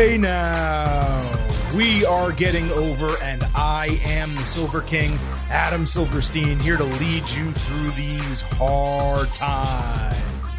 Hey now, we are Getting Over, and I am the Silver King, Adam Silverstein, here to lead you through these hard times.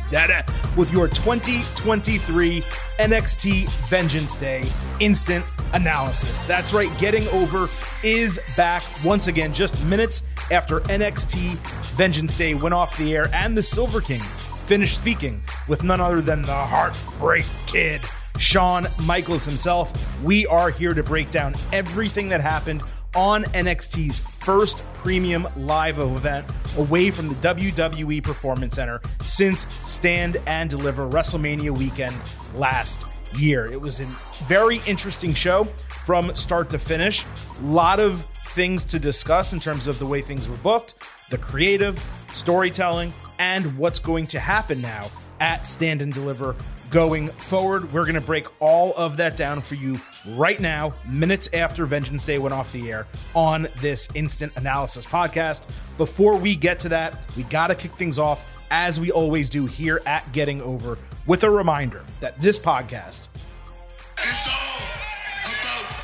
With your 2023 NXT Vengeance Day instant analysis. That's right, Getting Over is back once again, just minutes after NXT Vengeance Day went off the air, and the Silver King finished speaking with none other than the Heartbreak Kid, Shawn Michaels himself. We are here to break down everything that happened on NXT's first premium live event away from the WWE Performance Center since Stand and Deliver WrestleMania weekend last year. It was a very interesting show from start to finish. A lot of things to discuss in terms of the way things were booked, the creative, storytelling, and what's going to happen now at Stand and Deliver going forward. We're going to break all of that down for you right now, minutes after Vengeance Day went off the air on this Instant Analysis podcast. Before we get to that, we got to kick things off, as we always do here at Getting Over, with a reminder that this podcast is all about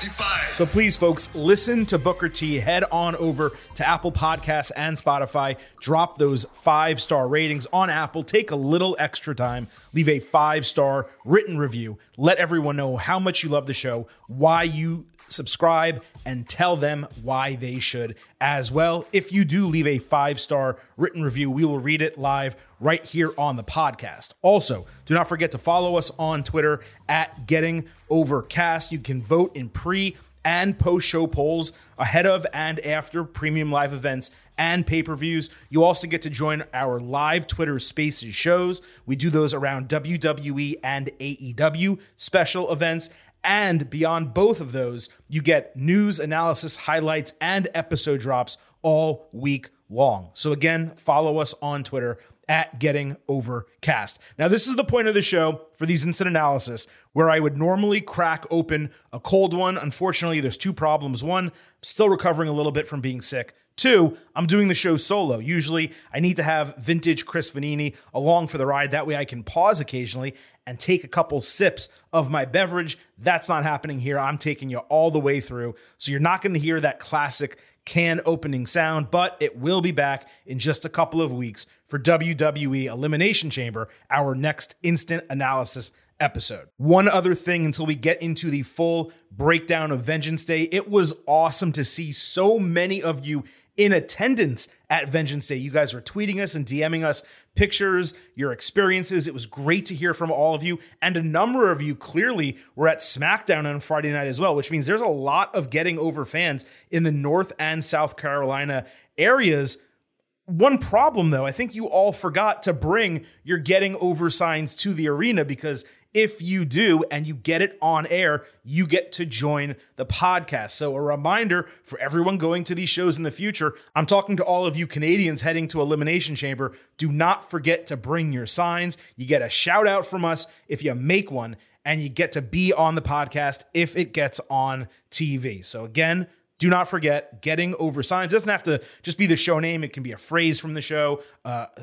Defy. So please, folks, listen to Booker T. Head on over to Apple Podcasts and Spotify. Drop those 5-star ratings on Apple. Take a little extra time. Leave a 5-star written review. Let everyone know how much you love the show, why you subscribe, and tell them why they should as well. If you do leave a 5-star written review, we will read it live right here on the podcast. Also, do not forget to follow us on Twitter at Getting Overcast. You can vote in pre- and post-show polls ahead of and after premium live events and pay-per-views. You also get to join our live Twitter Spaces shows. We do those around WWE and AEW special events. And beyond both of those, you get news, analysis, highlights, and episode drops all week long. So again, follow us on Twitter at Getting Overcast. Now, this is the point of the show for these instant analysis where I would normally crack open a cold one. Unfortunately, there's two problems. One, I'm still recovering a little bit from being sick. Two, I'm doing the show solo. Usually, I need to have vintage Chris Vanini along for the ride. That way I can pause occasionally and take a couple sips of my beverage. That's not happening here. I'm taking you all the way through. So you're not going to hear that classic can opening sound, but it will be back in just a couple of weeks for WWE Elimination Chamber, our next instant analysis episode. One other thing until we get into the full breakdown of Vengeance Day, it was awesome to see so many of you in attendance at Vengeance Day. You guys were tweeting us and DMing us pictures, your experiences. It was great to hear from all of you. And a number of you clearly were at SmackDown on Friday night as well, which means there's a lot of Getting Over fans in the North and South Carolina areas. One problem, though, I think you all forgot to bring your Getting Over signs to the arena, because if you do and you get it on air, you get to join the podcast. So a reminder for everyone going to these shows in the future, I'm talking to all of you Canadians heading to Elimination Chamber, do not forget to bring your signs. You get a shout out from us if you make one, and you get to be on the podcast if it gets on TV. So again, do not forget, Getting Over signs. It doesn't have to just be the show name. It can be a phrase from the show,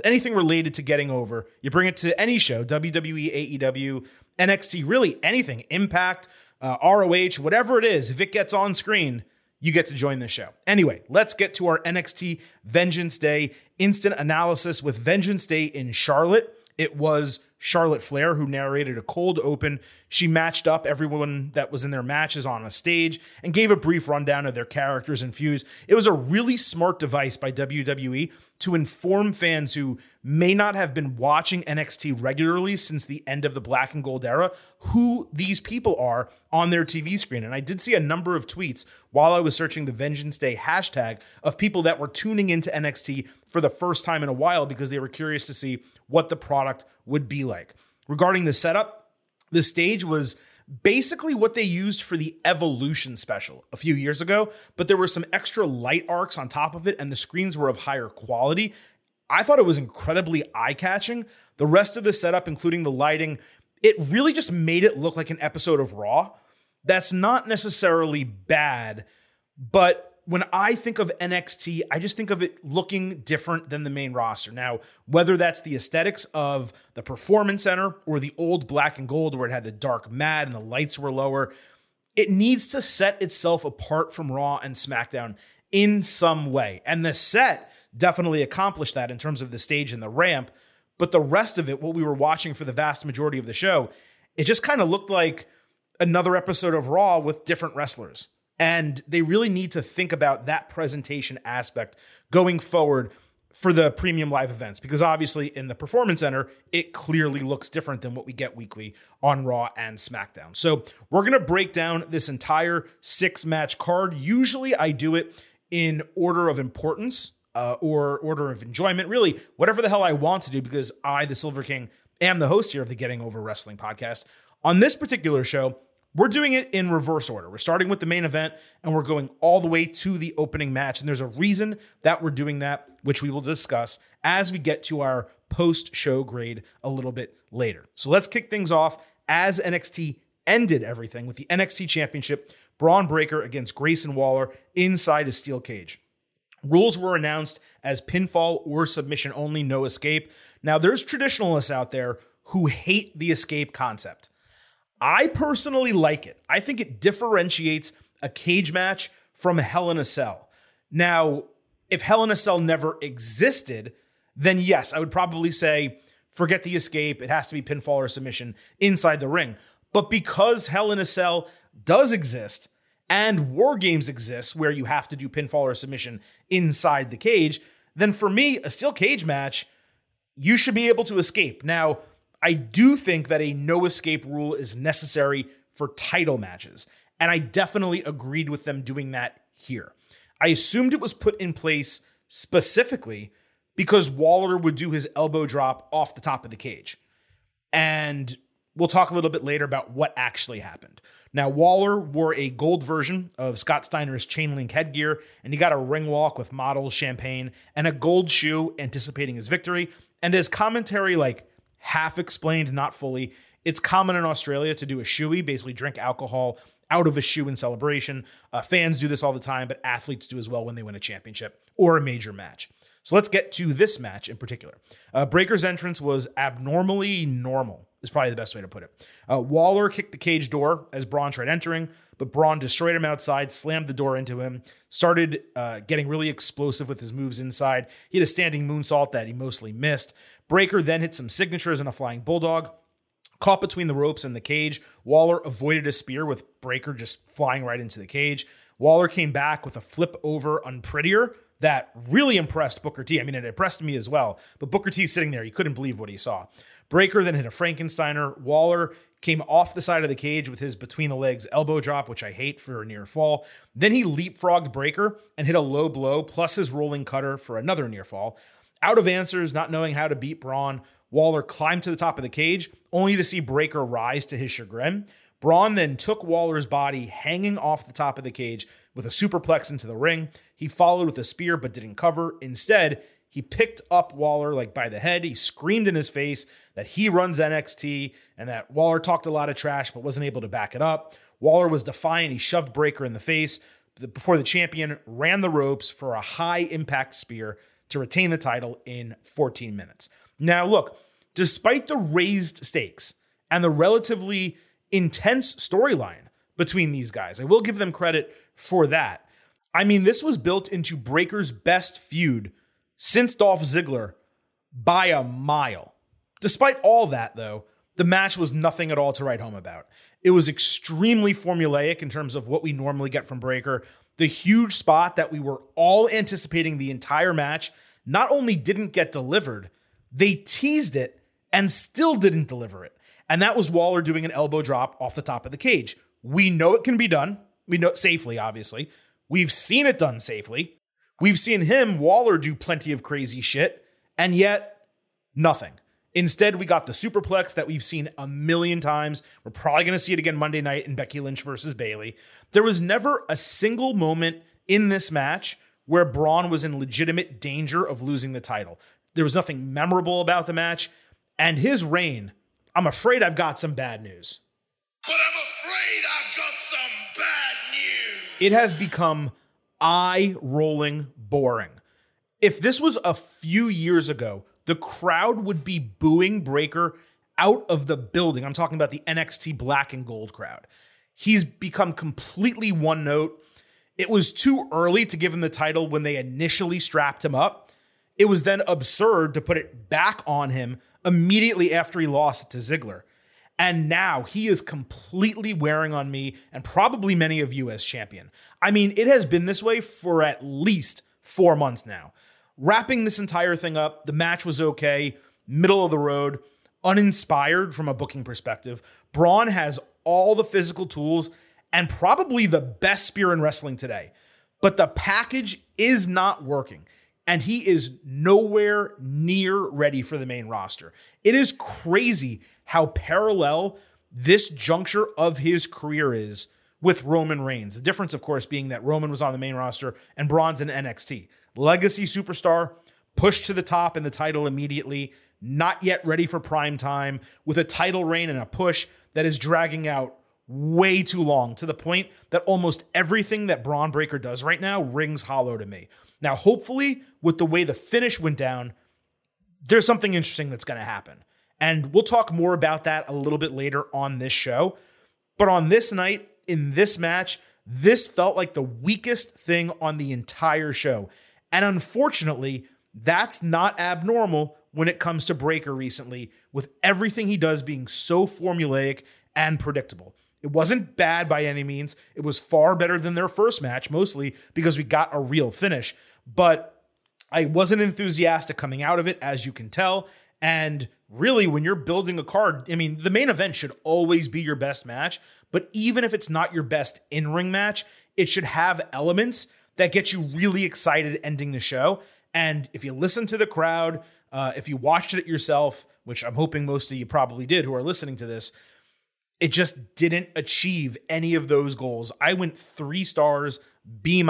anything related to Getting Over. You bring it to any show, WWE, AEW, NXT, really anything, Impact, ROH, whatever it is. If it gets on screen, you get to join the show. Anyway, let's get to our NXT Vengeance Day instant analysis with Vengeance Day in Charlotte. It was Charlotte Flair who narrated a cold open. She matched up everyone that was in their matches on a stage and gave a brief rundown of their characters and feuds. It was a really smart device by WWE to inform fans who may not have been watching NXT regularly since the end of the Black and Gold era who these people are on their TV screen. And I did see a number of tweets while I was searching the Vengeance Day hashtag of people that were tuning into NXT for the first time in a while because they were curious to see what the product would be like. Regarding the setup, the stage was basically what they used for the Evolution special a few years ago, but there were some extra light arcs on top of it, and the screens were of higher quality. I thought it was incredibly eye-catching. The rest of the setup, including the lighting, it really just made it look like an episode of Raw. That's not necessarily bad, but when I think of NXT, I just think of it looking different than the main roster. Now, whether that's the aesthetics of the Performance Center or the old black and gold where it had the dark mat and the lights were lower, it needs to set itself apart from Raw and SmackDown in some way. And the set definitely accomplished that in terms of the stage and the ramp. But the rest of it, what we were watching for the vast majority of the show, it just kind of looked like another episode of Raw with different wrestlers. And they really need to think about that presentation aspect going forward for the premium live events, because obviously in the Performance Center, it clearly looks different than what we get weekly on Raw and SmackDown. So we're going to break down this entire 6-match card. Usually I do it in order of importance or order of enjoyment, really whatever the hell I want to do, because I, the Silver King, am the host here of the Getting Over Wrestling podcast. On this particular show, we're doing it in reverse order. We're starting with the main event, and we're going all the way to the opening match. And there's a reason that we're doing that, which we will discuss as we get to our post-show grade a little bit later. So let's kick things off as NXT ended everything with the NXT Championship, Bron Breakker against Grayson Waller inside a steel cage. Rules were announced as pinfall or submission only, no escape. Now, there's traditionalists out there who hate the escape concept. I personally like it. I think it differentiates a cage match from Hell in a Cell. Now, if Hell in a Cell never existed, then yes, I would probably say, forget the escape. It has to be pinfall or submission inside the ring. But because Hell in a Cell does exist and War Games exists where you have to do pinfall or submission inside the cage, then for me, a steel cage match, you should be able to escape. Now, I do think that a no escape rule is necessary for title matches, and I definitely agreed with them doing that here. I assumed it was put in place specifically because Waller would do his elbow drop off the top of the cage. And we'll talk a little bit later about what actually happened. Now, Waller wore a gold version of Scott Steiner's chain link headgear, and he got a ring walk with models, champagne, and a gold shoe anticipating his victory. And his commentary, like, half explained, not fully. It's common in Australia to do a shoey, basically drink alcohol out of a shoe in celebration. Fans do this all the time, but athletes do as well when they win a championship or a major match. So let's get to this match in particular. Breaker's entrance was abnormally normal, is probably the best way to put it. Waller kicked the cage door as Bron tried entering, but Bron destroyed him outside, slammed the door into him, started getting really explosive with his moves inside. He had a standing moonsault that he mostly missed. Breakker then hit some signatures and a flying bulldog, caught between the ropes and the cage. Waller avoided a spear with Breakker just flying right into the cage. Waller came back with a flip over Unprettier that really impressed Booker T. I mean, it impressed me as well, but Booker T sitting there, he couldn't believe what he saw. Breakker then hit a Frankensteiner. Waller came off the side of the cage with his between the legs elbow drop, which I hate for a near fall. Then he leapfrogged Breakker and hit a low blow plus his rolling cutter for another near fall. Out of answers, not knowing how to beat Bron, Waller climbed to the top of the cage, only to see Breakker rise to his chagrin. Bron then took Waller's body hanging off the top of the cage with a superplex into the ring. He followed with a spear but didn't cover. Instead, he picked up Waller like by the head. He screamed in his face that he runs NXT and that Waller talked a lot of trash but wasn't able to back it up. Waller was defiant. He shoved Breakker in the face before the champion ran the ropes for a high-impact spear to retain the title in 14 minutes. Now, look, despite the raised stakes and the relatively intense storyline between these guys, I will give them credit for that. I mean, this was built into Breaker's best feud since Dolph Ziggler by a mile. Despite all that, though, the match was nothing at all to write home about. It was extremely formulaic in terms of what we normally get from Breakker. The huge spot that we were all anticipating the entire match not only didn't get delivered, they teased it and still didn't deliver it. And that was Waller doing an elbow drop off the top of the cage. We know it can be done. We know it safely, obviously. We've seen it done safely. We've seen him, Waller, do plenty of crazy shit, and yet nothing. Instead, we got the superplex that we've seen a million times. We're probably going to see it again Monday night in Becky Lynch versus Bayley. There was never a single moment in this match where Bron was in legitimate danger of losing the title. There was nothing memorable about the match. And his reign, I'm afraid I've got some bad news. But I'm afraid I've got some bad news. It has become eye-rolling boring. If this was a few years ago, the crowd would be booing Breakker out of the building. I'm talking about the NXT Black and Gold crowd. He's become completely one note. It was too early to give him the title when they initially strapped him up. It was then absurd to put it back on him immediately after he lost it to Ziggler. And now he is completely wearing on me and probably many of you as champion. I mean, it has been this way for at least 4 months now. Wrapping this entire thing up, the match was okay, middle of the road, uninspired from a booking perspective. Braun has all the physical tools and probably the best spear in wrestling today. But the package is not working, and he is nowhere near ready for the main roster. It is crazy how parallel this juncture of his career is with Roman Reigns. The difference, of course, being that Roman was on the main roster and Braun's in NXT. Legacy superstar, pushed to the top in the title immediately, not yet ready for prime time, with a title reign and a push that is dragging out way too long, to the point that almost everything that Bron Breakker does right now rings hollow to me. Now, hopefully, with the way the finish went down, there's something interesting that's going to happen. And we'll talk more about that a little bit later on this show. But on this night, in this match, this felt like the weakest thing on the entire show. And unfortunately, that's not abnormal when it comes to Breakker recently, with everything he does being so formulaic and predictable. It wasn't bad by any means. It was far better than their first match, mostly because we got a real finish. But I wasn't enthusiastic coming out of it, as you can tell. And really, when you're building a card, I mean, the main event should always be your best match. But even if it's not your best in-ring match, it should have elements that get you really excited ending the show. And if you listen to the crowd, if you watched it yourself, which I'm hoping most of you probably did who are listening to this, it just didn't achieve any of those goals. I went 3 stars, B-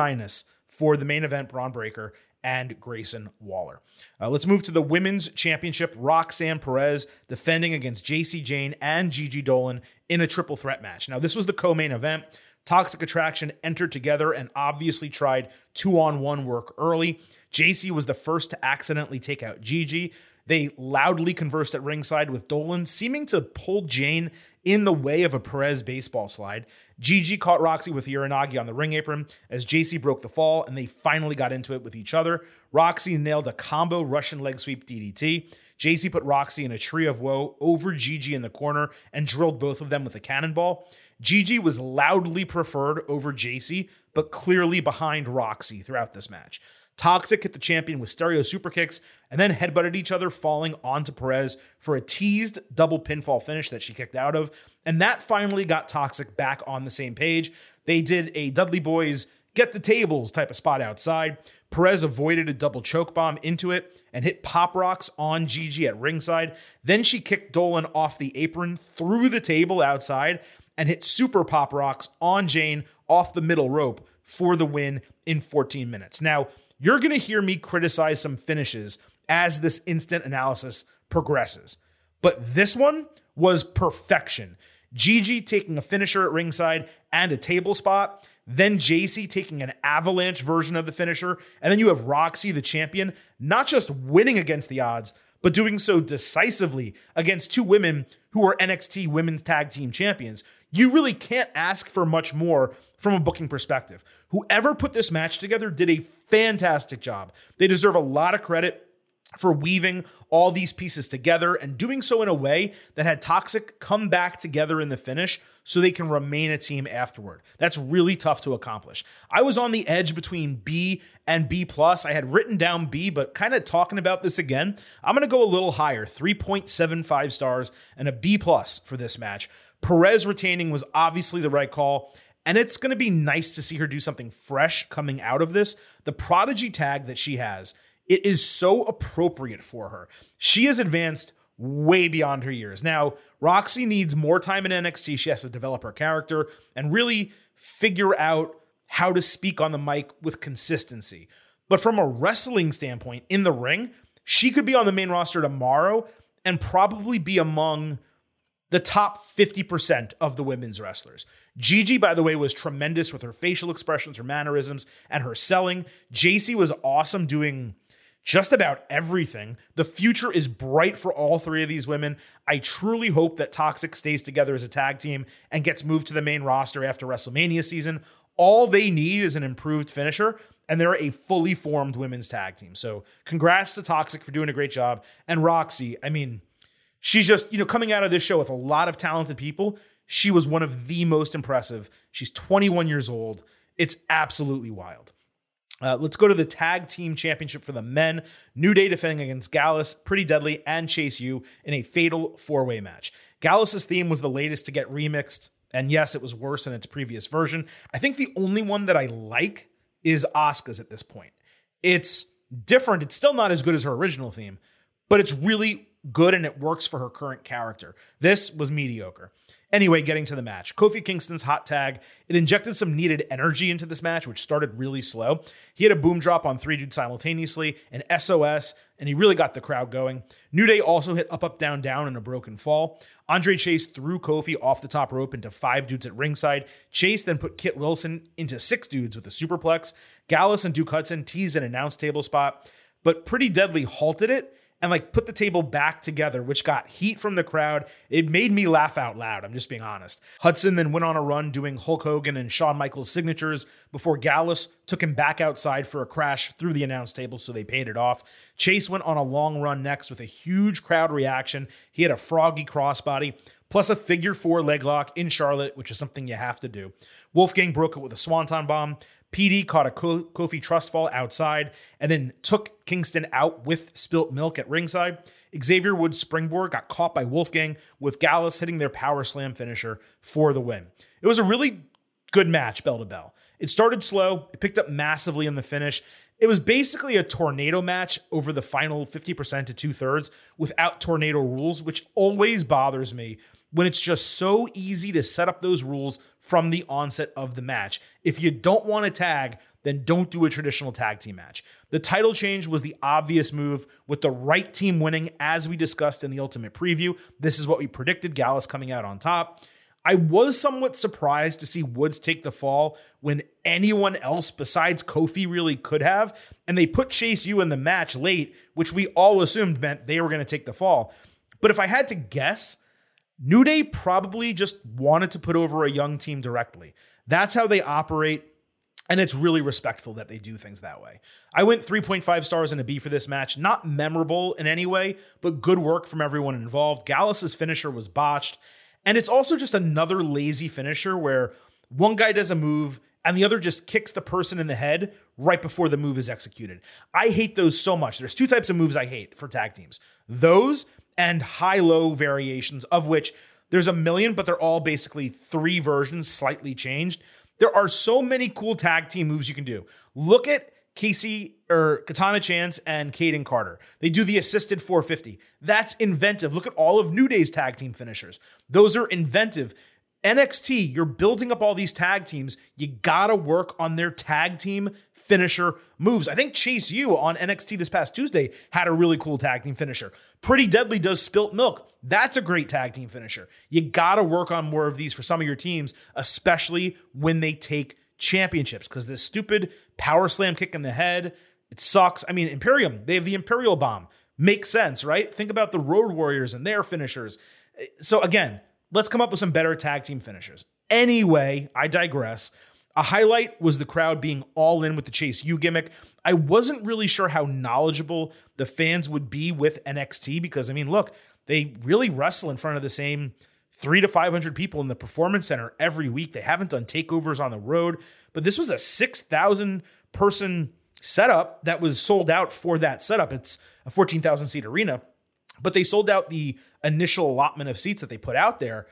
for the main event, Bron Breakker and Grayson Waller. Let's move to the Women's Championship. Roxanne Perez defending against Jacy Jayne and Gigi Dolan in a triple threat match. Now, this was the co-main event. Toxic Attraction entered together and obviously tried 2-on-1 work early. Jacy was the first to accidentally take out Gigi. They loudly conversed at ringside with Dolan, seeming to pull Jayne in the way of a Perez baseball slide. Gigi caught Roxy with the Uranagi on the ring apron as Jacy broke the fall, and they finally got into it with each other. Roxy nailed a combo Russian leg sweep DDT. Jacy put Roxy in a tree of woe over Gigi in the corner and drilled both of them with a cannonball. Gigi was loudly preferred over Jacy, but clearly behind Roxy throughout this match. Toxic hit the champion with stereo super kicks and then headbutted each other, falling onto Perez for a teased double pinfall finish that she kicked out of. And that finally got Toxic back on the same page. They did a Dudley Boys get the tables type of spot outside. Perez avoided a double choke bomb into it and hit pop rocks on Gigi at ringside. Then she kicked Dolan off the apron through the table outside and hit super pop rocks on Jayne off the middle rope for the win in 14 minutes. Now, you're going to hear me criticize some finishes as this instant analysis progresses, but this one was perfection. Gigi taking a finisher at ringside and a table spot, then Jacy taking an avalanche version of the finisher, and then you have Roxy, the champion, not just winning against the odds, but doing so decisively against two women who are NXT Women's Tag Team Champions. You really can't ask for much more from a booking perspective. Whoever put this match together did a fantastic job. They deserve a lot of credit for weaving all these pieces together and doing so in a way that had Toxic come back together in the finish so they can remain a team afterward. That's really tough to accomplish. I was on the edge between B and B+. I had written down B, but kind of talking about this again, I'm going to go a little higher, 3.75 stars and a B+ for this match. Perez retaining was obviously the right call, and it's going to be nice to see her do something fresh coming out of this. The prodigy tag that she has, it is so appropriate for her. She has advanced way beyond her years. Now, Roxy needs more time in NXT. She has to develop her character and really figure out how to speak on the mic with consistency. But from a wrestling standpoint, in the ring, she could be on the main roster tomorrow and probably be among the top 50% of the women's wrestlers. Gigi, by the way, was tremendous with her facial expressions, her mannerisms, and her selling. Jacy was awesome doing just about everything. The future is bright for all three of these women. I truly hope that Toxic stays together as a tag team and gets moved to the main roster after WrestleMania season. All they need is an improved finisher, and they're a fully formed women's tag team. So congrats to Toxic for doing a great job. And Roxy, I mean, she's just, you know, coming out of this show with a lot of talented people. She was one of the most impressive. She's 21 years old. It's absolutely wild. Let's go to the tag team championship for the men. New Day defending against Gallus, Pretty Deadly, and Chase U in a fatal four-way match. Gallus's theme was the latest to get remixed, and yes, it was worse than its previous version. I think the only one that I like is Asuka's at this point. It's different. It's still not as good as her original theme, but it's really good and it works for her current character. This was mediocre. Anyway, getting to the match. Kofi Kingston's hot tag, it injected some needed energy into this match, which started really slow. He had a boom drop on three dudes simultaneously, an SOS, and he really got the crowd going. New Day also hit up, up, down, down in a broken fall. Andre Chase threw Kofi off the top rope into five dudes at ringside. Chase then put Kit Wilson into six dudes with a superplex. Gallus and Duke Hudson teased an announce table spot, but Pretty Deadly halted it and like put the table back together, which got heat from the crowd. It made me laugh out loud, I'm just being honest. Hudson then went on a run doing Hulk Hogan and Shawn Michaels signatures before Gallus took him back outside for a crash through the announce table, so they paid it off. Chase went on a long run next with a huge crowd reaction. He had a froggy crossbody, plus a figure four leg lock in Charlotte, which is something you have to do. Wolfgang broke it with a swanton bomb. PD caught a Kofi trust fall outside and then took Kingston out with spilt milk at ringside. Xavier Woods' springboard got caught by Wolfgang, with Gallus hitting their power slam finisher for the win. It was a really good match, bell to bell. It started slow. It picked up massively in the finish. It was basically a tornado match over the final 50% to 2/3 without tornado rules, which always bothers me when it's just so easy to set up those rules from the onset of the match. If you don't want to tag, then don't do a traditional tag team match. The title change was the obvious move with the right team winning, as we discussed in the Ultimate Preview. This is what we predicted, Gallus coming out on top. I was somewhat surprised to see Woods take the fall when anyone else besides Kofi really could have, and they put Chase U in the match late, which we all assumed meant they were going to take the fall. But if I had to guess, New Day probably just wanted to put over a young team directly. That's how they operate, and it's really respectful that they do things that way. I went 3.5 stars and a B for this match. Not memorable in any way, but good work from everyone involved. Gallus's finisher was botched, and it's also just another lazy finisher where one guy does a move and the other just kicks the person in the head right before the move is executed. I hate those so much. There's two types of moves I hate for tag teams. Those and high-low variations, of which there's a million, but they're all basically three versions slightly changed. There are so many cool tag team moves you can do. Look at Katana Chance and Kayden Carter. They do the assisted 450. That's inventive. Look at all of New Day's tag team finishers. Those are inventive. NXT, you're building up all these tag teams. You gotta work on their tag team finisher moves. I think Chase U on NXT this past Tuesday had a really cool tag team finisher. Pretty Deadly does spilt milk. That's a great tag team finisher. You gotta work on more of these for some of your teams, especially when they take championships, because this stupid power slam kick in the head, it sucks. I mean, Imperium, they have the Imperial Bomb. Makes sense, right? Think about the Road Warriors and their finishers. So again, let's come up with some better tag team finishers. Anyway, I digress. A highlight was the crowd being all in with the Chase U gimmick. I wasn't really sure how knowledgeable the fans would be with NXT because, I mean, look, they really wrestle in front of the same 300 to 500 people in the Performance Center every week. They haven't done takeovers on the road, but this was a 6,000 person setup that was sold out for that setup. It's a 14,000 seat arena, but they sold out the initial allotment of seats that they put out there.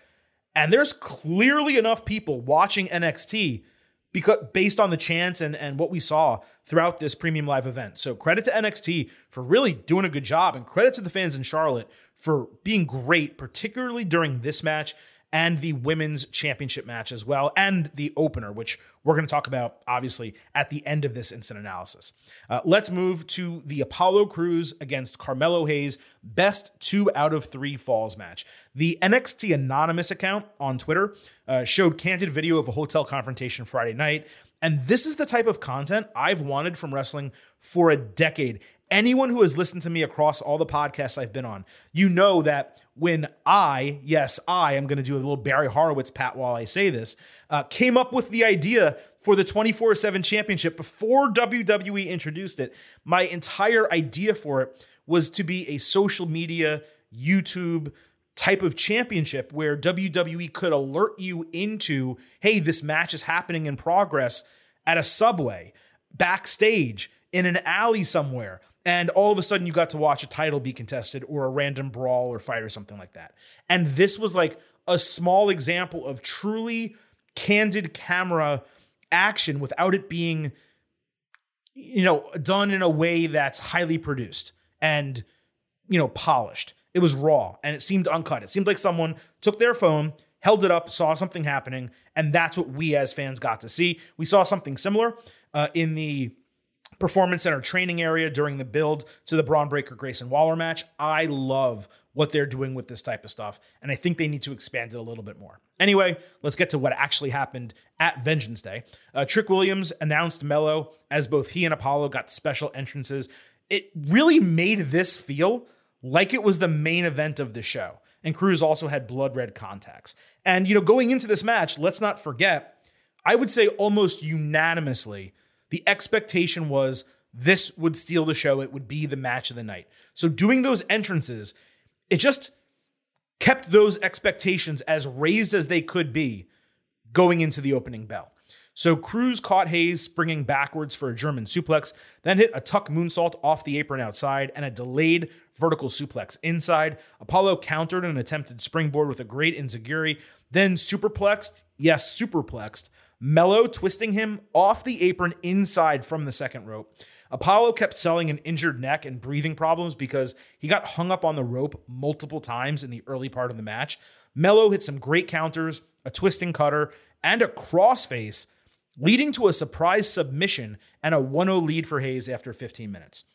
And there's clearly enough people watching NXT because based on the chants and what we saw throughout this premium live event. So credit to NXT for really doing a good job, and credit to the fans in Charlotte for being great, particularly during this match. and the women's championship match as well, and the opener, which we're going to talk about, obviously, at the end of this instant analysis. Let's move to the Apollo Crews against Carmelo Hayes best 2 out of 3 falls match. The NXT Anonymous account on Twitter showed candid video of a hotel confrontation Friday night, and this is the type of content I've wanted from wrestling for a decade. Anyone who has listened to me across all the podcasts I've been on, you know that when I am going to do a little Barry Horowitz pat while I say this, came up with the idea for the 24/7 championship before WWE introduced it, my entire idea for it was to be a social media, YouTube type of championship where WWE could alert you into, hey, this match is happening in progress at a subway, backstage, in an alley somewhere. And all of a sudden you got to watch a title be contested or a random brawl or fight or something like that. And this was like a small example of truly candid camera action without it being, you know, done in a way that's highly produced and, you know, polished. It was raw and it seemed uncut. It seemed like someone took their phone, held it up, saw something happening. And that's what we as fans got to see. We saw something similar in the Performance Center training area during the build to the Bron Breakker Grayson Waller match. I love what they're doing with this type of stuff, and I think they need to expand it a little bit more. Anyway, let's get to what actually happened at Vengeance Day. Trick Williams announced Mello as both he and Apollo got special entrances. It really made this feel like it was the main event of the show, and Crews also had blood red contacts. And, you know, going into this match, let's not forget, I would say almost unanimously, the expectation was this would steal the show. It would be the match of the night. So doing those entrances, it just kept those expectations as raised as they could be going into the opening bell. So Crews caught Hayes springing backwards for a German suplex, then hit a tuck moonsault off the apron outside and a delayed vertical suplex inside. Apollo countered an attempted springboard with a great enziguri, then superplexed Mello, twisting him off the apron inside from the second rope. Apollo kept selling an injured neck and breathing problems because he got hung up on the rope multiple times in the early part of the match. Mello hit some great counters, a twisting cutter, and a crossface, leading to a surprise submission and a 1-0 lead for Hayes after 15 minutes.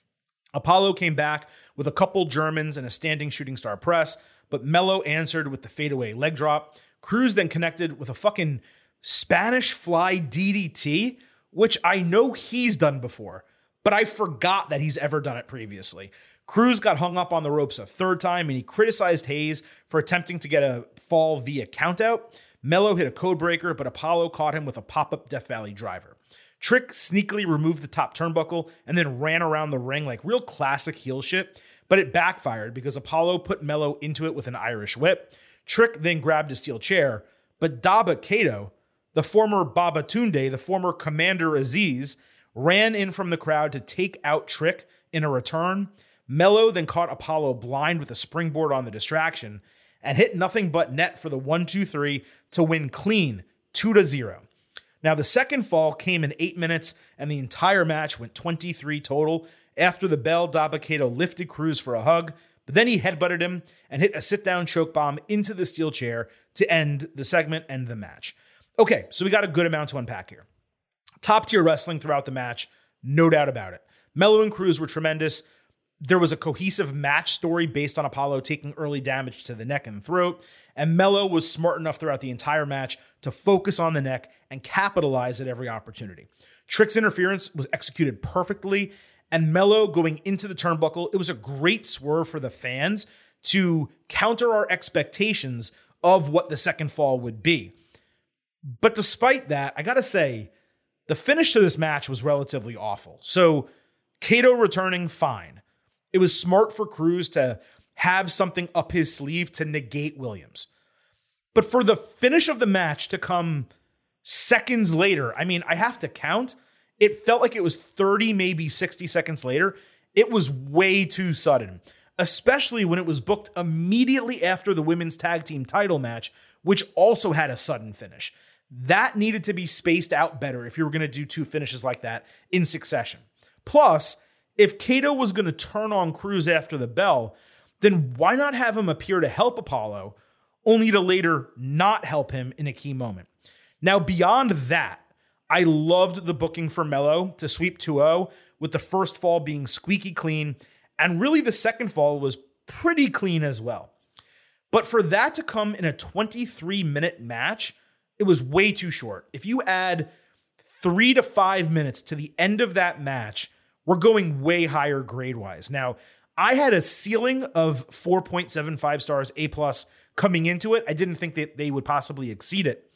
Apollo came back with a couple Germans and a standing shooting star press, but Mello answered with the fadeaway leg drop. Crews then connected with a fucking Spanish fly DDT, which I know he's done before, but I forgot that he's ever done it previously. Crews got hung up on the ropes a third time, and he criticized Hayes for attempting to get a fall via countout. Mello hit a code breaker, but Apollo caught him with a pop-up Death Valley driver. Trick sneakily removed the top turnbuckle and then ran around the ring like real classic heel shit, but it backfired because Apollo put Mello into it with an Irish whip. Trick then grabbed a steel chair, but Dabba-Kato, the former Babatunde, the former Commander Aziz, ran in from the crowd to take out Trick in a return. Mello then caught Apollo blind with a springboard on the distraction and hit nothing but net for the 1-2-3 to win clean 2-0. Now, the second fall came in 8 minutes, and the entire match went 23 total. After the bell, Dabba-Kato lifted Crews for a hug, but then he headbutted him and hit a sit-down choke bomb into the steel chair to end the segment and the match. Okay, so we got a good amount to unpack here. Top-tier wrestling throughout the match, no doubt about it. Mello and Crews were tremendous. There was a cohesive match story based on Apollo taking early damage to the neck and throat, and Mello was smart enough throughout the entire match to focus on the neck and capitalize at every opportunity. Trick's interference was executed perfectly, and Mello going into the turnbuckle, it was a great swerve for the fans to counter our expectations of what the second fall would be. But despite that, I got to say, the finish to this match was relatively awful. So, Kato returning, fine. It was smart for Crews to have something up his sleeve to negate Williams. But for the finish of the match to come seconds later, I mean, I have to count. It felt like it was 30, maybe 60 seconds later. It was way too sudden, especially when it was booked immediately after the women's tag team title match, which also had a sudden finish. That needed to be spaced out better if you were going to do two finishes like that in succession. Plus, if Kato was going to turn on Crews after the bell, then why not have him appear to help Apollo only to later not help him in a key moment. Now, beyond that, I loved the booking for Melo to sweep 2-0, with the first fall being squeaky clean, and really the second fall was pretty clean as well. But for that to come in a 23-minute match, it was way too short. If you add 3 to 5 minutes to the end of that match, we're going way higher grade-wise. Now, I had a ceiling of 4.75 stars, A+, coming into it. I didn't think that they would possibly exceed it.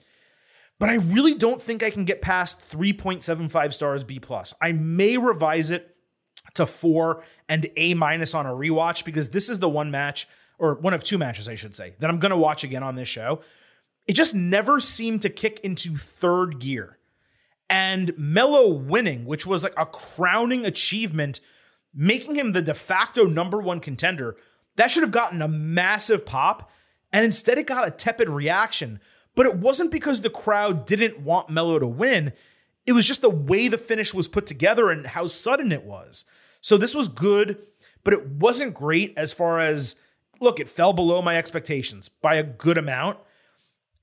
But I really don't think I can get past 3.75 stars, B+. I may revise it to 4 and A- on a rewatch, because this is the one match, or one of two matches, I should say, that I'm going to watch again on this show. It just never seemed to kick into third gear. And Melo winning, which was like a crowning achievement, making him the de facto #1 contender, that should have gotten a massive pop. And instead, it got a tepid reaction. But it wasn't because the crowd didn't want Melo to win. It was just the way the finish was put together and how sudden it was. So this was good, but it wasn't great as far as, look, it fell below my expectations by a good amount.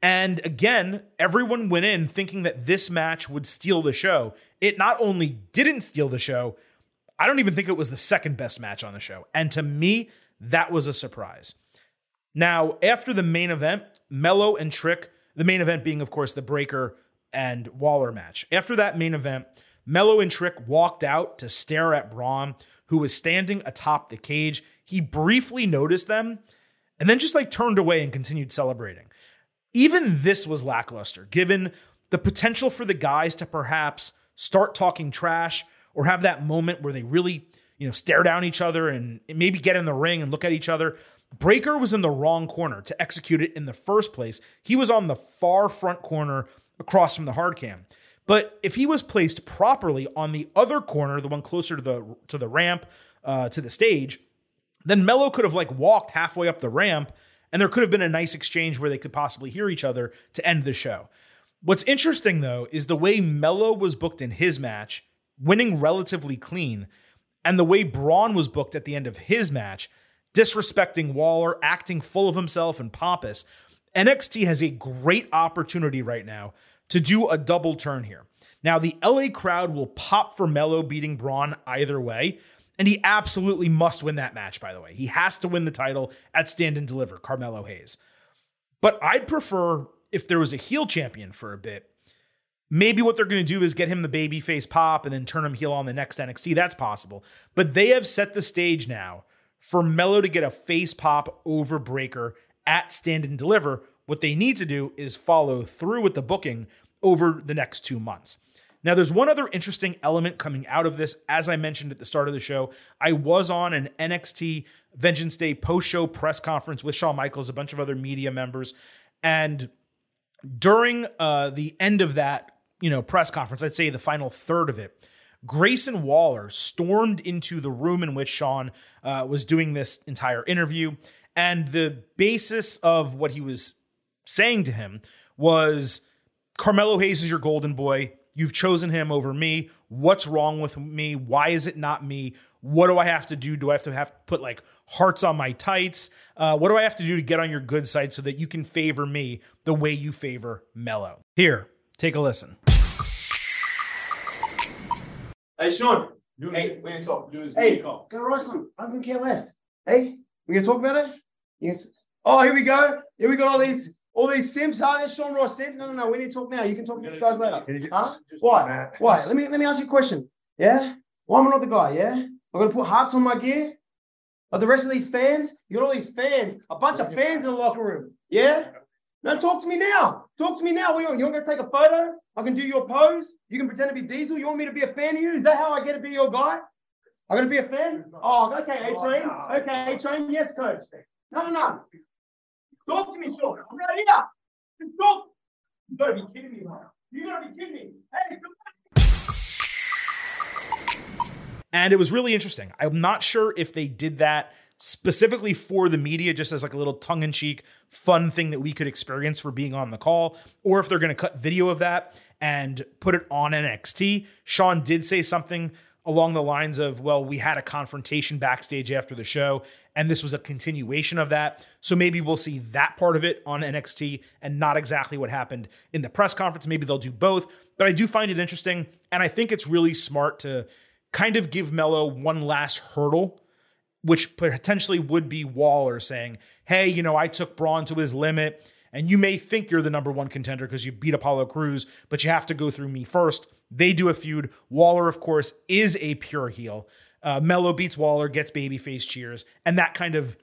And again, everyone went in thinking that this match would steal the show. It not only didn't steal the show, I don't even think it was the second best match on the show. And to me, that was a surprise. Now, after the main event, Melo and Trick, the main event being, of course, the Breakker and Waller match. After that main event, Melo and Trick walked out to stare at Bron, who was standing atop the cage. He briefly noticed them and then just turned away and continued celebrating. Even this was lackluster, given the potential for the guys to perhaps start talking trash or have that moment where they really, stare down each other and maybe get in the ring and look at each other. Breakker was in the wrong corner to execute it in the first place. He was on the far front corner across from the hard cam. But if he was placed properly on the other corner, the one closer to the ramp, to the stage, then Melo could have walked halfway up the ramp, and there could have been a nice exchange where they could possibly hear each other to end the show. What's interesting, though, is the way Melo was booked in his match, winning relatively clean, and the way Bron was booked at the end of his match, disrespecting Waller, acting full of himself and pompous. NXT has a great opportunity right now to do a double turn here. Now, the LA crowd will pop for Melo beating Bron either way, and he absolutely must win that match, by the way. He has to win the title at Stand and Deliver, Carmelo Hayes. But I'd prefer if there was a heel champion for a bit. Maybe what they're going to do is get him the babyface pop and then turn him heel on the next NXT. That's possible. But they have set the stage now for Melo to get a face pop over Breakker at Stand and Deliver. What they need to do is follow through with the booking over the next 2 months. Now, there's one other interesting element coming out of this. As I mentioned at the start of the show, I was on an NXT Vengeance Day post-show press conference with Shawn Michaels, a bunch of other media members. And during the end of that, press conference, I'd say the final third of it, Grayson Waller stormed into the room in which Shawn was doing this entire interview. And the basis of what he was saying to him was, Carmelo Hayes is your golden boy. You've chosen him over me. What's wrong with me? Why is it not me? What do I have to do? Do I have to put hearts on my tights? What do I have to do to get on your good side so that you can favor me the way you favor Melo? Here, take a listen. Hey, Sean. Hey, we're going to talk. Hey, go write something. I don't care less. Hey, we're going to talk about it? Yes. Oh, here we go. Here we got all these. All these Sims, that's Sean Ross said. No, we need to talk now. You can talk to these guys later. Why? Why? Let me ask you a question. Yeah? Why am I not the guy, yeah? I'm going to put hearts on my gear? Like the rest of these fans? You got all these fans. A bunch of fans in the locker room. Yeah? No, talk to me now. Talk to me now. What do you want? You want me to take a photo? I can do your pose? You can pretend to be Diesel? You want me to be a fan of you? Is that how I get to be your guy? I'm going to be a fan? Oh, okay, A-Train. Okay, A-Train. Yes, coach. No. Talk to me, Sean. I'm right here. Just talk. You gotta be kidding me, man. You gotta be kidding me. Hey, come on. And it was really interesting. I'm not sure if they did that specifically for the media, just as a little tongue-in-cheek fun thing that we could experience for being on the call, or if they're gonna cut video of that and put it on NXT. Sean did say something along the lines of, well, we had a confrontation backstage after the show, and this was a continuation of that. So maybe we'll see that part of it on NXT and not exactly what happened in the press conference. Maybe they'll do both, but I do find it interesting. And I think it's really smart to kind of give Melo one last hurdle, which potentially would be Waller saying, hey, you know, I took Braun to his limit, and you may think you're the number one contender because you beat Apollo Crews, but you have to go through me first. They do a feud. Waller, of course, is a pure heel. Melo beats Waller, gets babyface cheers, and that kind of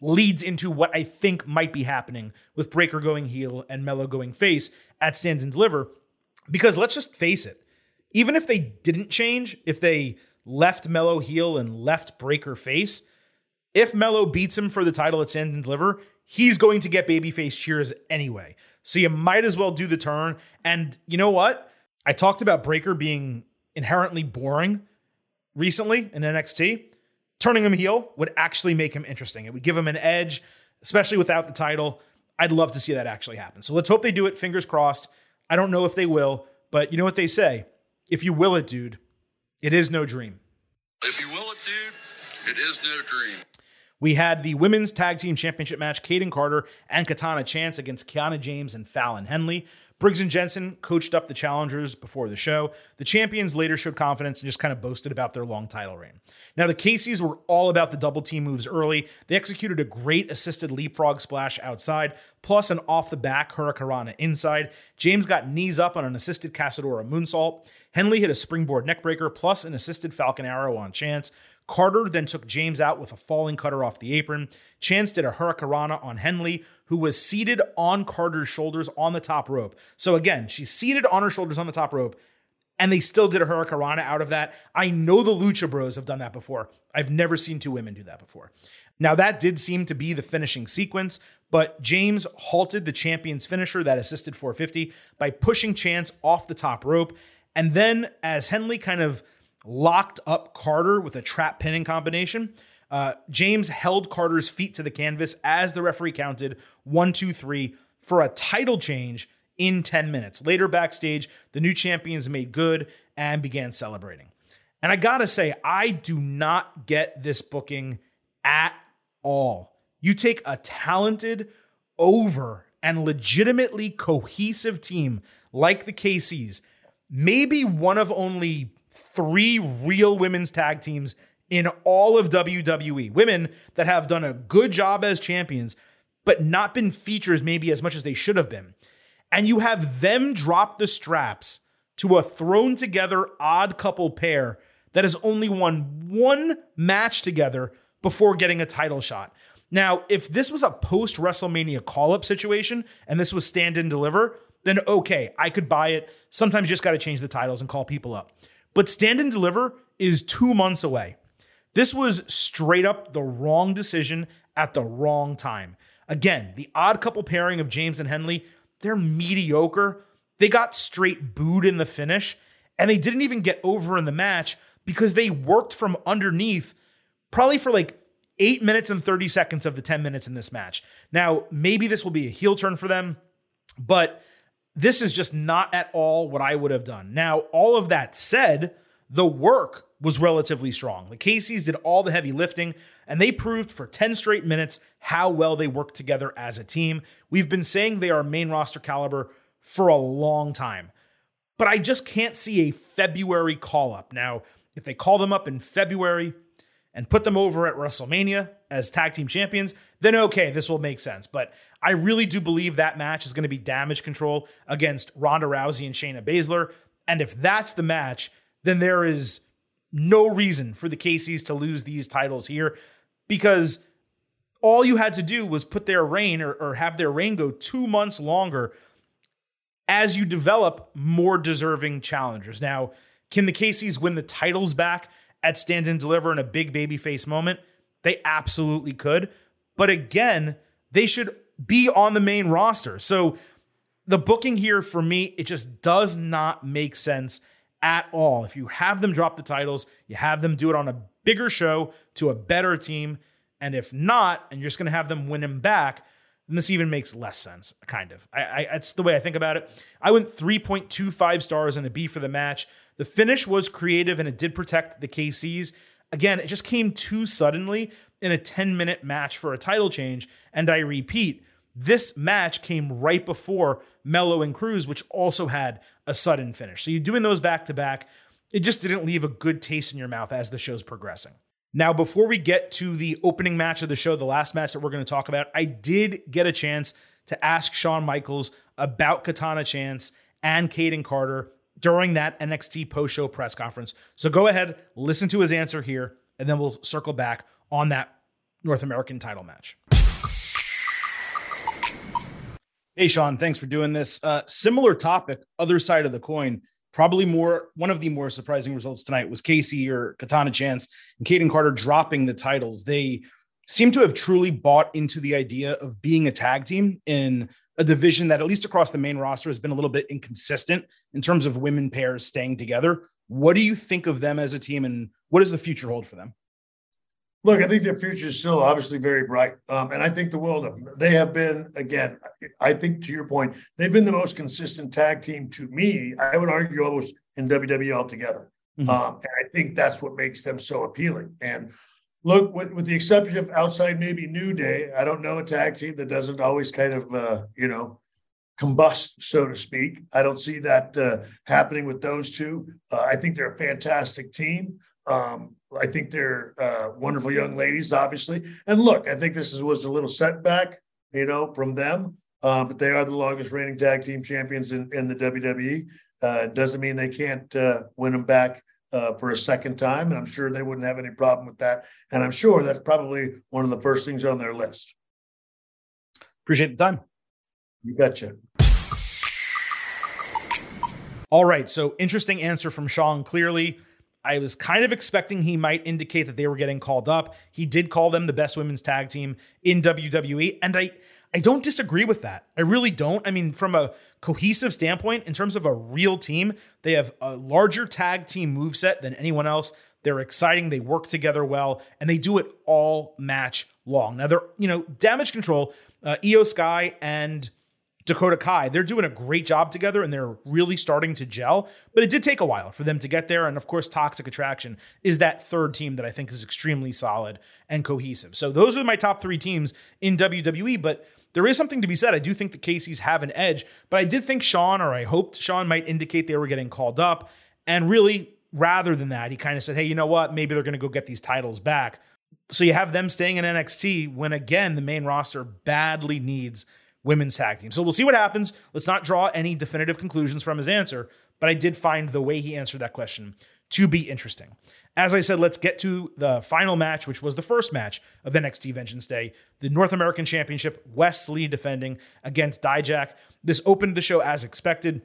leads into what I think might be happening with Breakker going heel and Melo going face at Stand and Deliver. Because let's just face it, even if they didn't change, if they left Melo heel and left Breakker face, if Melo beats him for the title at Stand and Deliver, he's going to get babyface cheers anyway. So you might as well do the turn. And you know what? I talked about Breakker being inherently boring recently in NXT. Turning him heel would actually make him interesting. It would give him an edge, especially without the title. I'd love to see that actually happen. So let's hope they do it. Fingers crossed. I don't know if they will, but you know what they say? If you will it, dude, it is no dream. If you will it, dude, it is no dream. We had the Women's Tag Team Championship match, Kayden Carter and Katana Chance against Kiana James and Fallon Henley. Briggs and Jensen coached up the challengers before the show. The champions later showed confidence and just kind of boasted about their long title reign. Now, the Caseys were all about the double team moves early. They executed a great assisted leapfrog splash outside, plus an off-the-back hurricanrana inside. James got knees up on an assisted Casadora moonsault. Henley hit a springboard neckbreaker, plus an assisted Falcon Arrow on Chance. Carter then took James out with a falling cutter off the apron. Chance did a hurricanrana on Henley, who was seated on Carter's shoulders on the top rope. So again, she's seated on her shoulders on the top rope, and they still did a hurricanrana out of that. I know the Lucha Bros have done that before. I've never seen two women do that before. Now, that did seem to be the finishing sequence, but James halted the champion's finisher, that assisted 450, by pushing Chance off the top rope. And then as Henley kind of locked up Carter with a trap pinning combination, James held Carter's feet to the canvas as the referee counted 1, 2, 3 for a title change in 10 minutes. Later backstage, the new champions made good and began celebrating. And I gotta say, I do not get this booking at all. You take a talented, over, and legitimately cohesive team like the KCs, maybe one of only 3 real women's tag teams in all of WWE. Women that have done a good job as champions, but not been features maybe as much as they should have been. And you have them drop the straps to a thrown together odd couple pair that has only won one match together before getting a title shot. Now, if this was a post-WrestleMania call-up situation and this was Stand and Deliver, then okay, I could buy it. Sometimes you just got to change the titles and call people up. But Stand and Deliver is 2 months away. This was straight up the wrong decision at the wrong time. Again, the odd couple pairing of James and Henley, they're mediocre. They got straight booed in the finish, and they didn't even get over in the match because they worked from underneath probably for like 8 minutes and 30 seconds of the 10 minutes in this match. Now, maybe this will be a heel turn for them, but this is just not at all what I would have done. Now, all of that said, the work was relatively strong. The Caseys did all the heavy lifting, and they proved for 10 straight minutes how well they worked together as a team. We've been saying they are main roster caliber for a long time, but I just can't see a February call-up. Now, if they call them up in February and put them over at WrestleMania as tag team champions, then okay, this will make sense. But I really do believe that match is going to be Damage Control against Ronda Rousey and Shayna Baszler. And if that's the match, then there is no reason for the Caseys to lose these titles here, because all you had to do was put their reign or have their reign go 2 months longer as you develop more deserving challengers. Now, can the Caseys win the titles back at Stand and Deliver in a big babyface moment? They absolutely could. But again, they should be on the main roster. So the booking here for me, it just does not make sense at all. If you have them drop the titles, you have them do it on a bigger show to a better team. And if not, and you're just going to have them win them back, then this even makes less sense, kind of. That's the way I think about it. I went 3.25 stars and a B for the match. The finish was creative and it did protect the KCs. Again, it just came too suddenly in a 10-minute match for a title change. And I repeat, this match came right before Melo and Crews, which also had a sudden finish. So you're doing those back-to-back. It just didn't leave a good taste in your mouth as the show's progressing. Now, before we get to the opening match of the show, the last match that we're going to talk about, I did get a chance to ask Shawn Michaels about Katana Chance and Kayden Carter during that NXT post-show press conference. So go ahead, listen to his answer here, and then we'll circle back on that North American title match. Hey, Shawn, thanks for doing this. Similar topic, other side of the coin. Probably one of the more surprising results tonight was Casey or Katana Chance and Kayden Carter dropping the titles. They seem to have truly bought into the idea of being a tag team in a division that, at least across the main roster, has been a little bit inconsistent in terms of women pairs staying together. What do you think of them as a team, and what does the future hold for them? Look, I think their future is still obviously very bright, and I think the world of them. They have been, again, I think to your point, they've been the most consistent tag team to me, I would argue, almost in WWE altogether. Mm-hmm. And I think that's what makes them so appealing. And look, with the exception of outside maybe New Day, I don't know a tag team that doesn't always kind of, combust, so to speak. I don't see that happening with those two. I think they're a fantastic team. I think they're wonderful young ladies, obviously. And look, I think this was a little setback, from them. But they are the longest reigning tag team champions in the WWE. Doesn't mean they can't win them back for a second time. And I'm sure they wouldn't have any problem with that. And I'm sure that's probably one of the first things on their list. Appreciate the time. You betcha. All right. So interesting answer from Shawn. Clearly, I was kind of expecting he might indicate that they were getting called up. He did call them the best women's tag team in WWE. And I don't disagree with that. I really don't. I mean, from a cohesive standpoint, in terms of a real team, they have a larger tag team moveset than anyone else. They're exciting. They work together well, and they do it all match long. Now they're, Damage Control, Io Sky and Dakota Kai, they're doing a great job together and they're really starting to gel, but it did take a while for them to get there. And of course, Toxic Attraction is that third team that I think is extremely solid and cohesive. So those are my top three teams in WWE, but there is something to be said. I do think the KCs have an edge, but I did think Shawn, or I hoped Shawn, might indicate they were getting called up. And really, rather than that, he kind of said, hey, you know what? Maybe they're going to go get these titles back. So you have them staying in NXT when, again, the main roster badly needs women's tag team. So we'll see what happens. Let's not draw any definitive conclusions from his answer, but I did find the way he answered that question to be interesting. As I said, let's get to the final match, which was the first match of NXT Vengeance Day, the North American Championship, Wes Lee defending against Dijak. This opened the show as expected.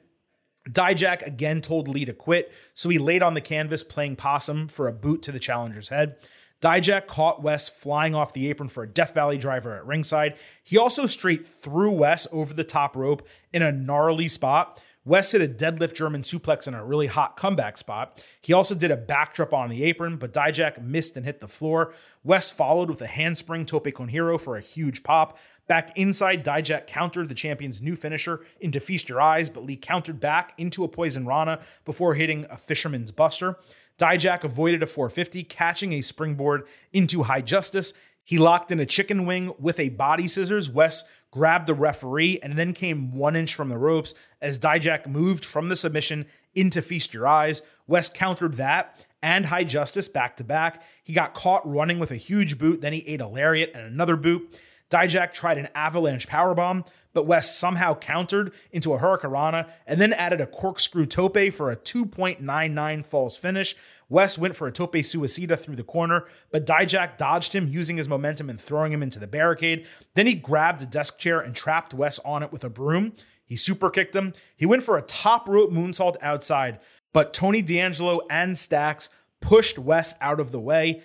Dijak again told Lee to quit, so he laid on the canvas playing possum for a boot to the challenger's head. Dijak caught Wes flying off the apron for a Death Valley driver at ringside. He also straight threw Wes over the top rope in a gnarly spot. Wes hit a deadlift German suplex in a really hot comeback spot. He also did a backdrop on the apron, but Dijak missed and hit the floor. Wes followed with a handspring tope con hero for a huge pop. Back inside, Dijak countered the champion's new finisher into Feast Your Eyes, but Lee countered back into a Poison Rana before hitting a Fisherman's Buster. Dijak avoided a 450, catching a springboard into High Justice. He locked in a chicken wing with a body scissors. Wes grabbed the referee and then came 1 inch from the ropes as Dijak moved from the submission into Feast Your Eyes. Wes countered that and High Justice back to back. He got caught running with a huge boot. Then he ate a lariat and another boot. Dijak tried an avalanche powerbomb, but Wes somehow countered into a Hurricanrana and then added a corkscrew tope for a 2.99 false finish. Wes went for a tope suicida through the corner, but Dijak dodged him using his momentum and throwing him into the barricade. Then he grabbed a desk chair and trapped Wes on it with a broom. He super kicked him. He went for a top rope moonsault outside, but Tony D'Angelo and Stax pushed Wes out of the way.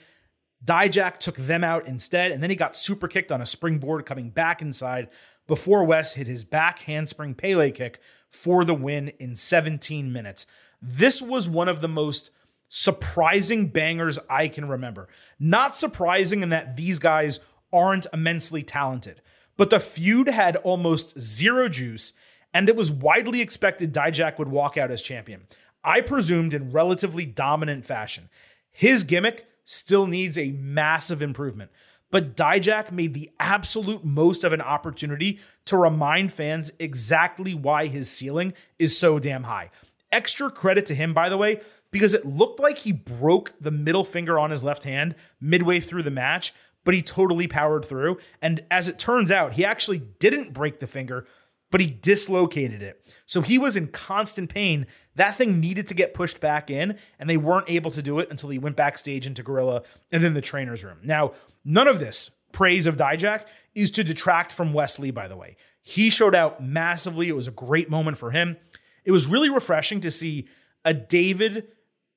Dijak took them out instead, and then he got super kicked on a springboard coming back inside before Wes hit his back handspring Pele kick for the win in 17 minutes. This was one of the most surprising bangers I can remember. Not surprising in that these guys aren't immensely talented, but the feud had almost zero juice, and it was widely expected Dijak would walk out as champion. I presumed in relatively dominant fashion. His gimmick still needs a massive improvement, but Dijak made the absolute most of an opportunity to remind fans exactly why his ceiling is so damn high. Extra credit to him, by the way, because it looked like he broke the middle finger on his left hand midway through the match, but he totally powered through. And as it turns out, he actually didn't break the finger, but he dislocated it. So he was in constant pain. That thing needed to get pushed back in, and they weren't able to do it until he went backstage into Gorilla and then the trainer's room. Now, none of this praise of Dijak is to detract from Wes Lee, by the way. He showed out massively. It was a great moment for him. It was really refreshing to see a David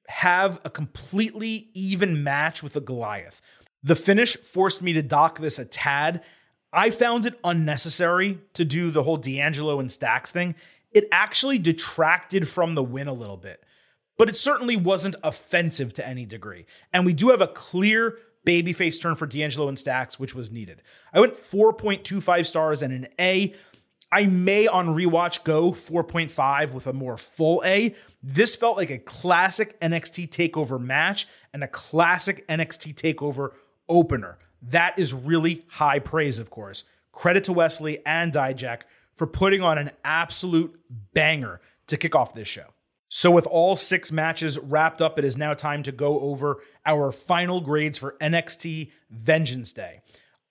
have a completely even match with a Goliath. The finish forced me to dock this a tad. I found it unnecessary to do the whole D'Angelo and Stax thing. It actually detracted from the win a little bit, but it certainly wasn't offensive to any degree. And we do have a clear babyface turn for D'Angelo and Stax, which was needed. I went 4.25 stars and an A. I may on rewatch go 4.5 with a more full A. This felt like a classic NXT TakeOver match and a classic NXT TakeOver opener. That is really high praise, of course. Credit to Wes Lee and Dijak for putting on an absolute banger to kick off this show. So with all six matches wrapped up, it is now time to go over our final grades for NXT Vengeance Day.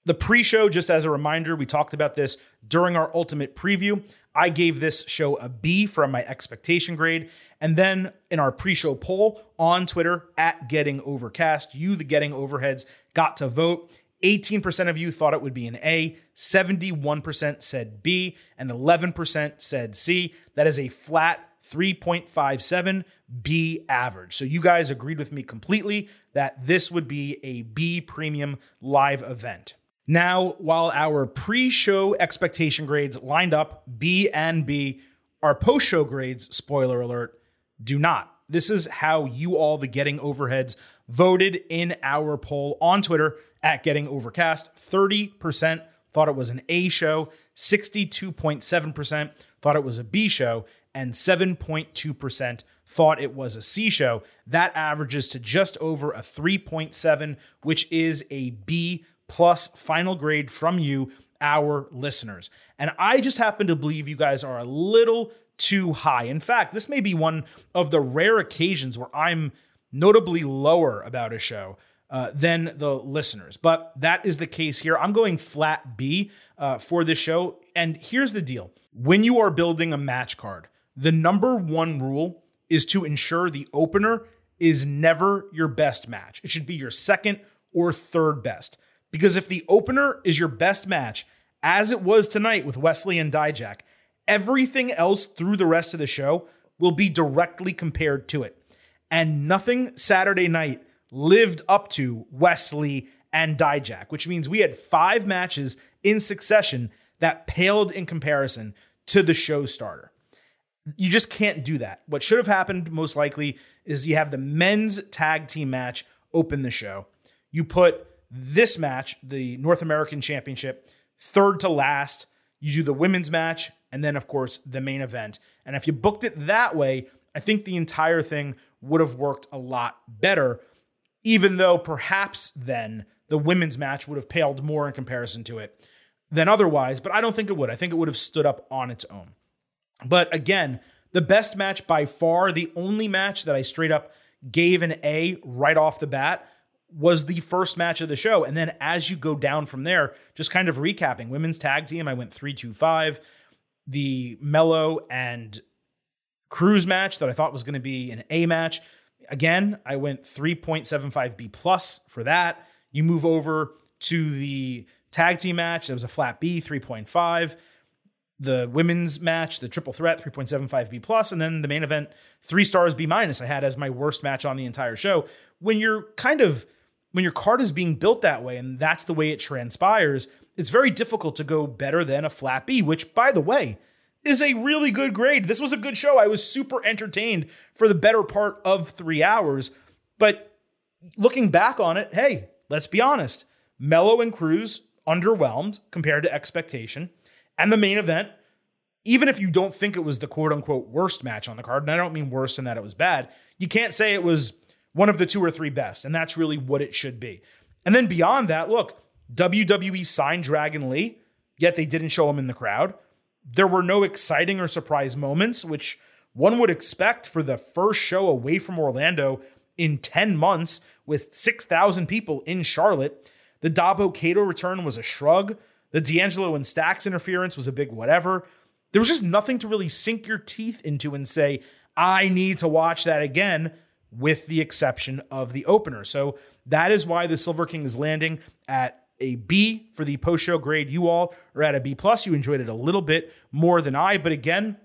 The pre-show, just as a reminder, we talked about this during our Ultimate Preview. I gave this show a B from my expectation grade. And then in our pre-show poll on Twitter, at Getting Overcast, you, the Getting Overheads, got to vote. 18% of you thought it would be an A, 71% said B, and 11% said C. That is a flat 3.57 B average. So you guys agreed with me completely that this would be a B premium live event. Now, while our pre-show expectation grades lined up B and B, our post-show grades, spoiler alert, do not. This is how you all, the Getting Overheads, voted in our poll on Twitter at Getting Overcast. 30% thought it was an A show, 62.7% thought it was a B show, and 7.2% thought it was a C show. That averages to just over a 3.7, which is a B plus final grade from you, our listeners. And I just happen to believe you guys are a little too high. In fact, this may be one of the rare occasions where I'm notably lower about a show than the listeners. But that is the case here. I'm going flat B for this show. And here's the deal. When you are building a match card, the number one rule is to ensure the opener is never your best match. It should be your second or third best. Because if the opener is your best match, as it was tonight with Wes Lee and Dijak, everything else through the rest of the show will be directly compared to it. And nothing Saturday night lived up to Wes Lee and Dijak, which means we had five matches in succession that paled in comparison to the show starter. You just can't do that. What should have happened most likely is you have the men's tag team match open the show. You put this match, the North American Championship, third to last. You do the women's match, and then, of course, the main event. And if you booked it that way, I think the entire thing would have worked a lot better, even though perhaps then the women's match would have paled more in comparison to it than otherwise. But I don't think it would. I think it would have stood up on its own. But again, the best match by far, the only match that I straight up gave an A right off the bat, was the first match of the show. And then as you go down from there, just kind of recapping, women's tag team, I went 3-2-5. The Mello and Crews match that I thought was going to be an A match, again, I went 3.75 B plus for that. You move over to the tag team match, that was a flat B, 3.5. The women's match, the triple threat, 3.75 B plus, and then the main event, 3 stars B minus, I had as my worst match on the entire show. When your card is being built that way, and that's the way it transpires, it's very difficult to go better than a flat B, which, by the way, is a really good grade. This was a good show. I was super entertained for the better part of 3 hours. But looking back on it, hey, let's be honest. Mello and Crews underwhelmed compared to expectation. And the main event, even if you don't think it was the quote unquote worst match on the card, and I don't mean worse in that it was bad, you can't say it was one of the two or three best. And that's really what it should be. And then beyond that, look, WWE signed Dragon Lee, yet they didn't show him in the crowd. There were no exciting or surprise moments, which one would expect for the first show away from Orlando in 10 months with 6,000 people in Charlotte. The Dabba-Kato return was a shrug. The D'Angelo and Stax interference was a big whatever. There was just nothing to really sink your teeth into and say, I need to watch that again, with the exception of the opener. So that is why the Silver King is landing at a B for the post-show grade. You all are at a B+. You enjoyed it a little bit more than I, but again,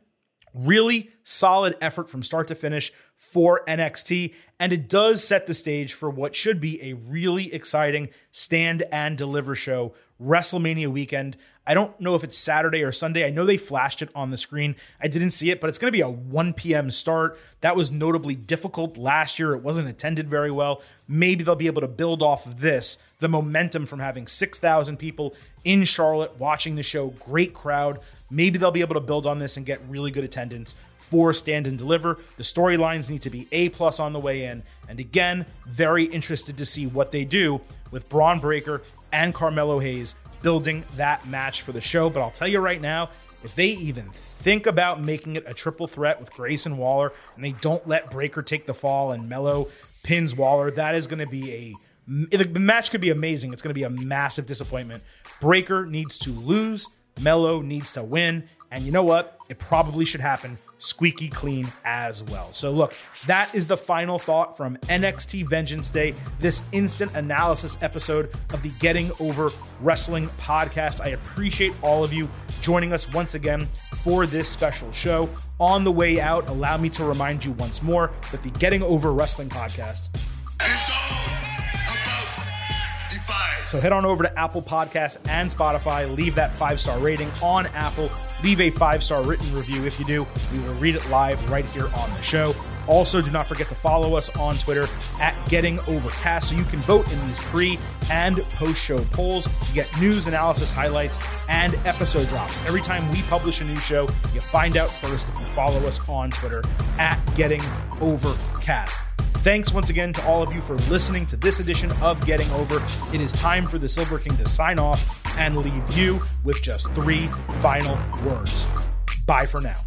really solid effort from start to finish for NXT, and it does set the stage for what should be a really exciting Stand and Deliver show, WrestleMania weekend. I don't know if it's Saturday or Sunday. I know they flashed it on the screen. I didn't see it, but it's going to be a 1 p.m. start. That was notably difficult last year. It wasn't attended very well. Maybe they'll be able to build off of this, the momentum from having 6,000 people in Charlotte watching the show, great crowd. Maybe they'll be able to build on this and get really good attendance for Stand and Deliver. The storylines need to be A+ on the way in. And again, very interested to see what they do with Bron Breakker and Carmelo Hayes building that match for the show. But I'll tell you right now, if they even think about making it a triple threat with Grayson Waller and they don't let Breakker take the fall and Melo pins Waller, that is going to be the match could be amazing. It's going to be a massive disappointment. Breakker needs to lose. Melo needs to win. And you know what? It probably should happen squeaky clean as well. So look, that is the final thought from NXT Vengeance Day, this instant analysis episode of the Getting Over Wrestling podcast. I appreciate all of you joining us once again for this special show. On the way out, allow me to remind you once more that the Getting Over Wrestling podcast is so head on over to Apple Podcasts and Spotify. Leave that 5-star rating on Apple. Leave a 5-star written review. If you do, we will read it live right here on the show. Also, do not forget to follow us on Twitter at Getting Overcast so you can vote in these pre- and post-show polls. You get news, analysis, highlights, and episode drops. Every time we publish a new show, you find out first if you follow us on Twitter at Getting Overcast. Thanks once again to all of you for listening to this edition of Getting Over. It is time for the Silver King to sign off and leave you with just 3 final words. Bye for now.